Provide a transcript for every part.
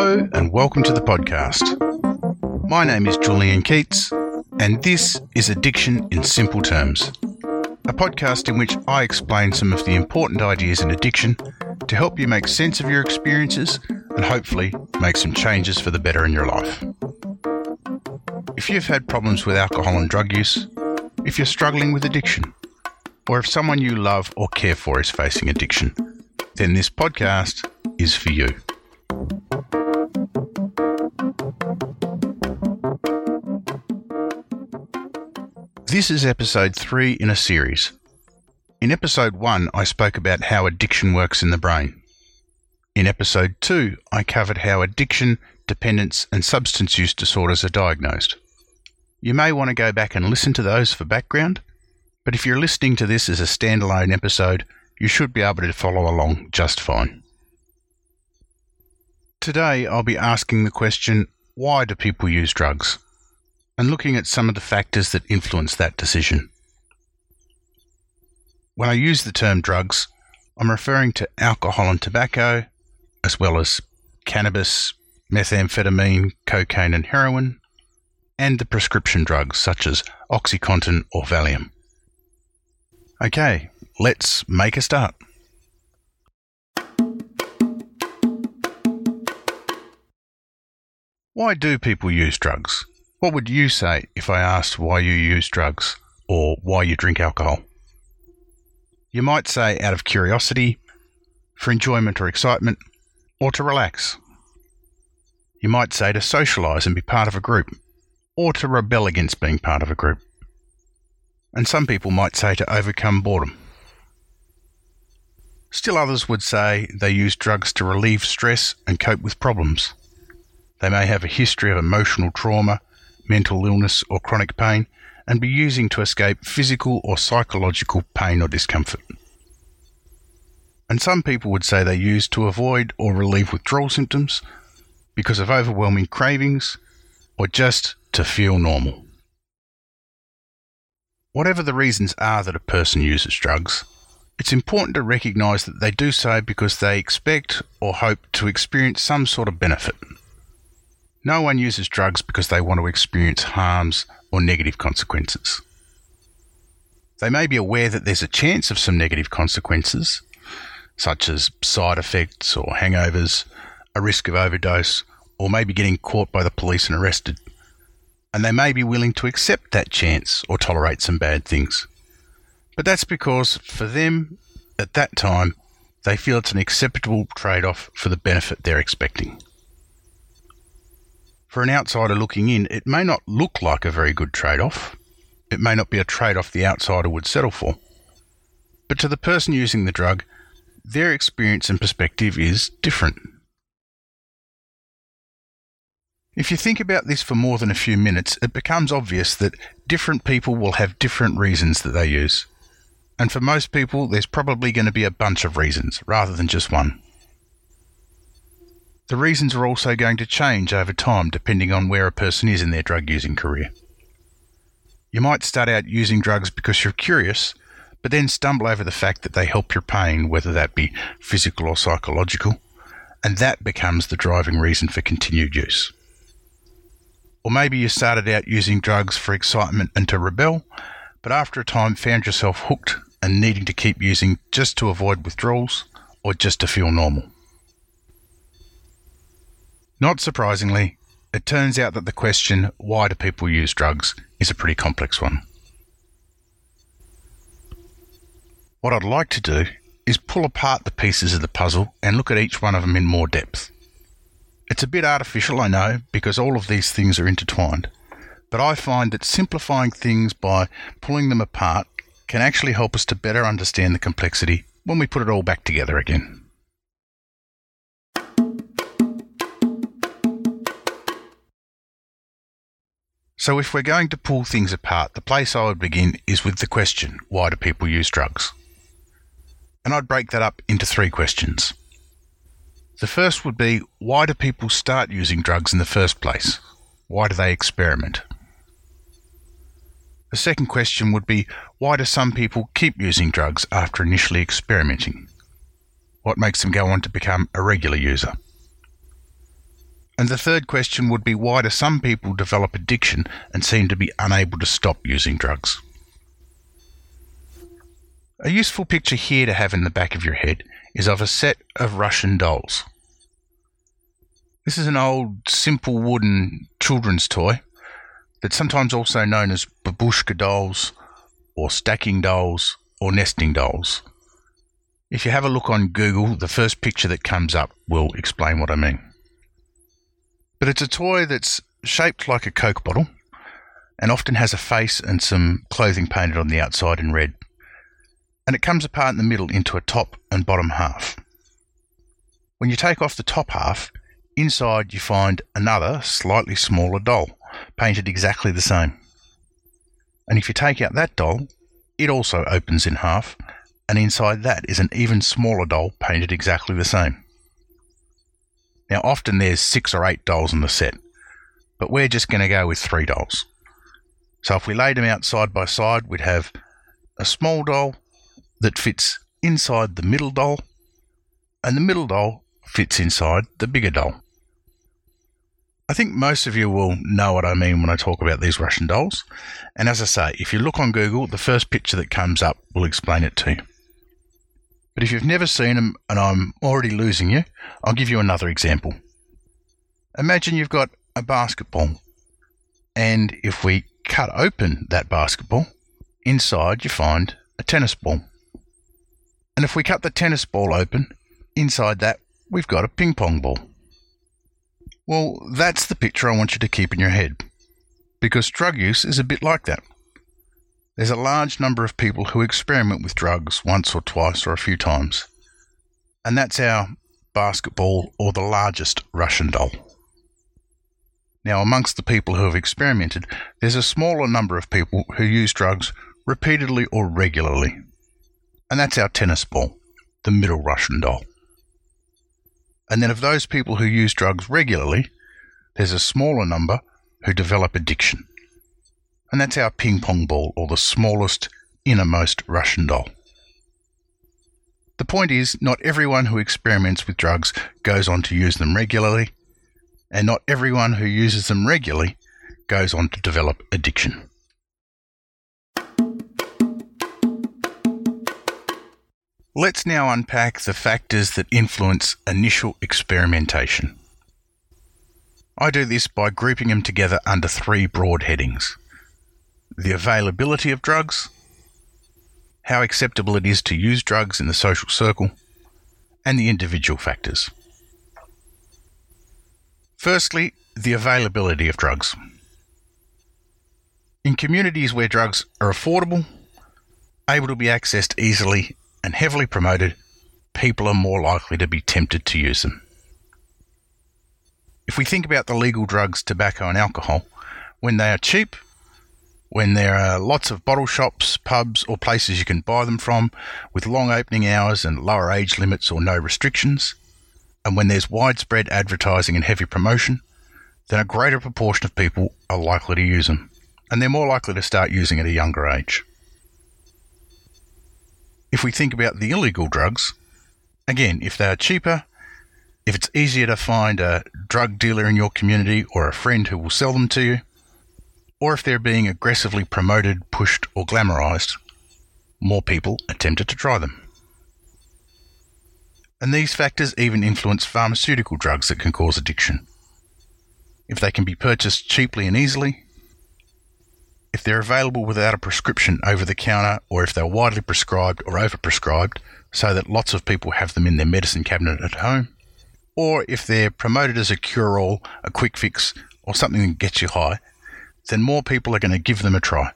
Hello and welcome to the podcast. My name is Julian Keats and this is Addiction in Simple Terms, a podcast in which I explain some of the important ideas in addiction to help you make sense of your experiences and hopefully make some changes for the better in your life. If you've had problems with alcohol and drug use, if you're struggling with addiction, or if someone you love or care for is facing addiction, then this podcast is for you. This is episode 3 in a series. In episode 1, I spoke about how addiction works in the brain. In episode 2, I covered how addiction, dependence, and substance use disorders are diagnosed. You may want to go back and listen to those for background, but if you're listening to this as a standalone episode, you should be able to follow along just fine. Today, I'll be asking the question, why do people use drugs? And looking at some of the factors that influence that decision. When I use the term drugs, I'm referring to alcohol and tobacco, as well as cannabis, methamphetamine, cocaine and heroin, and the prescription drugs such as OxyContin or Valium. Okay, let's make a start. Why do people use drugs? What would you say if I asked why you use drugs or why you drink alcohol? You might say out of curiosity, for enjoyment or excitement, or to relax. You might say to socialise and be part of a group, or to rebel against being part of a group. And some people might say to overcome boredom. Still others would say they use drugs to relieve stress and cope with problems. They may have a history of emotional trauma, mental illness or chronic pain, and be using to escape physical or psychological pain or discomfort. And some people would say they use to avoid or relieve withdrawal symptoms because of overwhelming cravings or just to feel normal. Whatever the reasons are that a person uses drugs, it's important to recognise that they do so because they expect or hope to experience some sort of benefit. No one uses drugs because they want to experience harms or negative consequences. They may be aware that there's a chance of some negative consequences, such as side effects or hangovers, a risk of overdose, or maybe getting caught by the police and arrested. And they may be willing to accept that chance or tolerate some bad things. But that's because for them, at that time, they feel it's an acceptable trade-off for the benefit they're expecting. For an outsider looking in, it may not look like a very good trade-off. It may not be a trade-off the outsider would settle for. But to the person using the drug, their experience and perspective is different. If you think about this for more than a few minutes, it becomes obvious that different people will have different reasons that they use. And for most people, there's probably going to be a bunch of reasons rather than just one. The reasons are also going to change over time depending on where a person is in their drug using career. You might start out using drugs because you're curious, but then stumble over the fact that they help your pain, whether that be physical or psychological, and that becomes the driving reason for continued use. Or maybe you started out using drugs for excitement and to rebel, but after a time found yourself hooked and needing to keep using just to avoid withdrawals or just to feel normal. Not surprisingly, it turns out that the question, why do people use drugs, is a pretty complex one. What I'd like to do is pull apart the pieces of the puzzle and look at each one of them in more depth. It's a bit artificial, I know, because all of these things are intertwined, but I find that simplifying things by pulling them apart can actually help us to better understand the complexity when we put it all back together again. So if we're going to pull things apart, the place I would begin is with the question, why do people use drugs? And I'd break that up into 3 questions. The first would be, why do people start using drugs in the first place? Why do they experiment? The second question would be, why do some people keep using drugs after initially experimenting? What makes them go on to become a regular user? And the third question would be, why do some people develop addiction and seem to be unable to stop using drugs? A useful picture here to have in the back of your head is of a set of Russian dolls. This is an old, simple wooden children's toy that's sometimes also known as babushka dolls, or stacking dolls, or nesting dolls. If you have a look on Google, the first picture that comes up will explain what I mean. But it's a toy that's shaped like a Coke bottle and often has a face and some clothing painted on the outside in red. And it comes apart in the middle into a top and bottom half. When you take off the top half, inside you find another, slightly smaller doll, painted exactly the same. And if you take out that doll, it also opens in half, and inside that is an even smaller doll painted exactly the same. Now, often there's 6 or 8 dolls in the set, but we're just going to go with 3 dolls. So if we laid them out side by side, we'd have a small doll that fits inside the middle doll, and the middle doll fits inside the bigger doll. I think most of you will know what I mean when I talk about these Russian dolls. And as I say, if you look on Google, the first picture that comes up will explain it to you. But if you've never seen them and I'm already losing you, I'll give you another example. Imagine you've got a basketball. And if we cut open that basketball, inside you find a tennis ball. And if we cut the tennis ball open, inside that we've got a ping pong ball. Well, that's the picture I want you to keep in your head, because drug use is a bit like that. There's a large number of people who experiment with drugs once or twice or a few times, and that's our basketball or the largest Russian doll. Now, amongst the people who have experimented, there's a smaller number of people who use drugs repeatedly or regularly, and that's our tennis ball, the middle Russian doll. And then of those people who use drugs regularly, there's a smaller number who develop addiction. And that's our ping pong ball, or the smallest, innermost Russian doll. The point is, not everyone who experiments with drugs goes on to use them regularly, and not everyone who uses them regularly goes on to develop addiction. Let's now unpack the factors that influence initial experimentation. I do this by grouping them together under 3 broad headings: the availability of drugs, how acceptable it is to use drugs in the social circle, and the individual factors. Firstly, the availability of drugs. In communities where drugs are affordable, able to be accessed easily, and heavily promoted, people are more likely to be tempted to use them. If we think about the legal drugs, tobacco and alcohol, when they are cheap, when there are lots of bottle shops, pubs or places you can buy them from with long opening hours and lower age limits or no restrictions, and when there's widespread advertising and heavy promotion, then a greater proportion of people are likely to use them, and they're more likely to start using at a younger age. If we think about the illegal drugs, again, if they are cheaper, if it's easier to find a drug dealer in your community or a friend who will sell them to you, or if they're being aggressively promoted, pushed or glamorized, more people are tempted to try them. And these factors even influence pharmaceutical drugs that can cause addiction. If they can be purchased cheaply and easily, if they're available without a prescription over the counter, or if they're widely prescribed or overprescribed so that lots of people have them in their medicine cabinet at home, or if they're promoted as a cure-all, a quick fix, or something that gets you high, then more people are going to give them a try,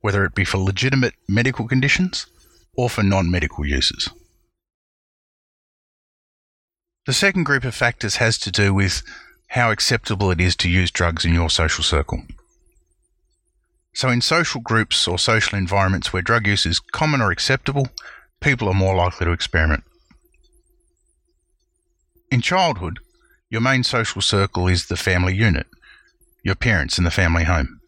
whether it be for legitimate medical conditions or for non-medical uses. The second group of factors has to do with how acceptable it is to use drugs in your social circle. So in social groups or social environments where drug use is common or acceptable, people are more likely to experiment. In childhood, your main social circle is the family unit, your parents and the family home.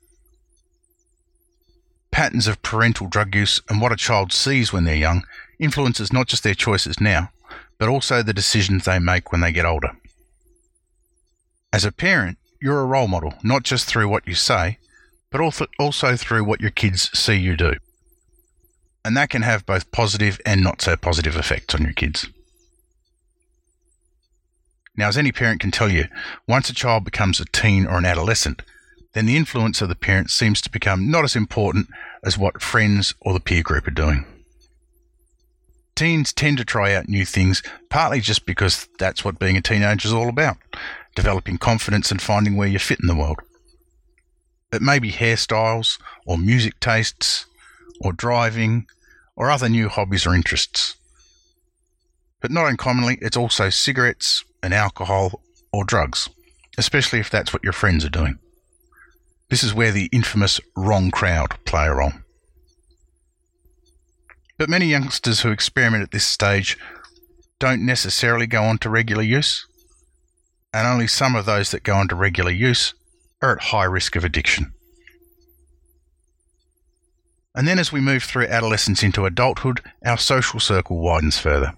Patterns of parental drug use and what a child sees when they're young influences not just their choices now, but also the decisions they make when they get older. As a parent, you're a role model, not just through what you say, but also through what your kids see you do. And that can have both positive and not so positive effects on your kids. Now, as any parent can tell you, once a child becomes a teen or an adolescent, then the influence of the parent seems to become not as important as what friends or the peer group are doing. Teens tend to try out new things, partly just because that's what being a teenager is all about, developing confidence and finding where you fit in the world. It may be hairstyles or music tastes or driving or other new hobbies or interests. But not uncommonly, it's also cigarettes and alcohol or drugs, especially if that's what your friends are doing. This is where the infamous wrong crowd play a role. But many youngsters who experiment at this stage don't necessarily go on to regular use, and only some of those that go on to regular use are at high risk of addiction. And then as we move through adolescence into adulthood, our social circle widens further.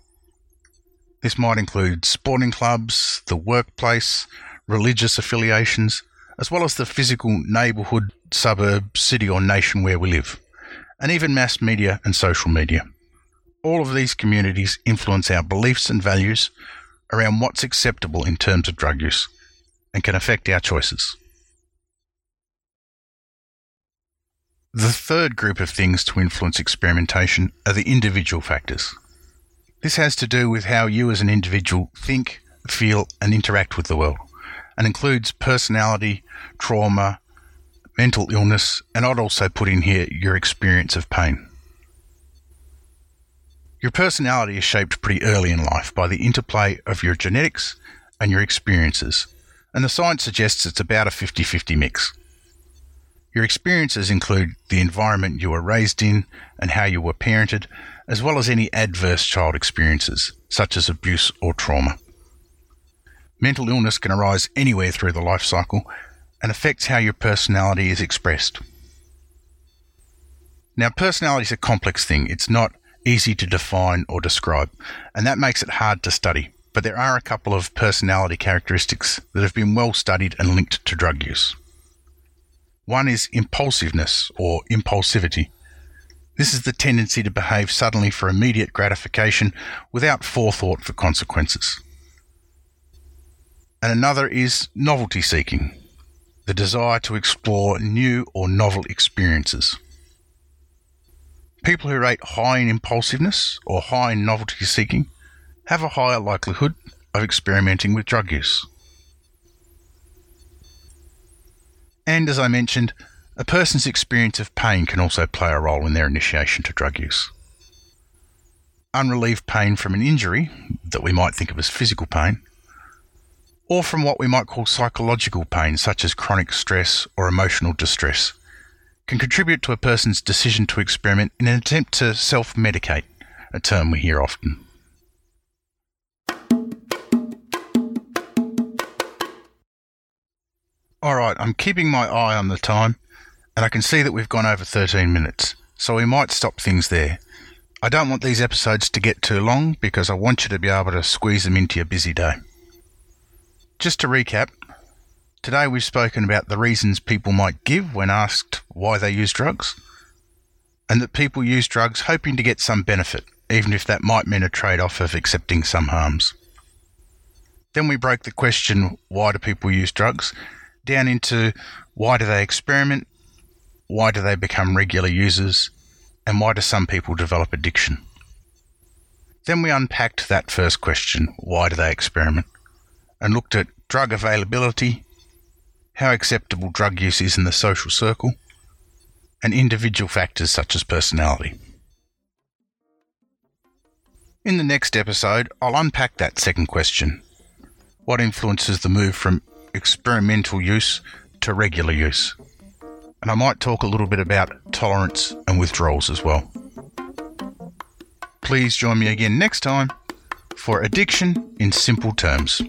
This might include sporting clubs, the workplace, religious affiliations, as well as the physical neighbourhood, suburb, city or nation where we live, and even mass media and social media. All of these communities influence our beliefs and values around what's acceptable in terms of drug use and can affect our choices. The third group of things to influence experimentation are the individual factors. This has to do with how you as an individual think, feel and interact with the world, and includes personality, trauma, mental illness, and I'd also put in here your experience of pain. Your personality is shaped pretty early in life by the interplay of your genetics and your experiences, and the science suggests it's about a 50-50 mix. Your experiences include the environment you were raised in and how you were parented, as well as any adverse child experiences, such as abuse or trauma. Mental illness can arise anywhere through the life cycle and affects how your personality is expressed. Now, personality is a complex thing. It's not easy to define or describe, and that makes it hard to study. But there are a couple of personality characteristics that have been well studied and linked to drug use. One is impulsiveness or impulsivity. This is the tendency to behave suddenly for immediate gratification without forethought for consequences. And another is novelty seeking, the desire to explore new or novel experiences. People who rate high in impulsiveness or high in novelty seeking have a higher likelihood of experimenting with drug use. And as I mentioned, a person's experience of pain can also play a role in their initiation to drug use. Unrelieved pain from an injury, that we might think of as physical pain, or from what we might call psychological pain, such as chronic stress or emotional distress, can contribute to a person's decision to experiment in an attempt to self-medicate, a term we hear often. All right, I'm keeping my eye on the time, and I can see that we've gone over 13 minutes, so we might stop things there. I don't want these episodes to get too long because I want you to be able to squeeze them into your busy day. Just to recap, today we've spoken about the reasons people might give when asked why they use drugs, and that people use drugs hoping to get some benefit, even if that might mean a trade-off of accepting some harms. Then we broke the question, why do people use drugs, down into why do they experiment, why do they become regular users, and why do some people develop addiction. Then we unpacked that first question, why do they experiment, and looked at drug availability, how acceptable drug use is in the social circle, and individual factors such as personality. In the next episode, I'll unpack that second question, what influences the move from experimental use to regular use. And I might talk a little bit about tolerance and withdrawals as well. Please join me again next time for Addiction in Simple Terms.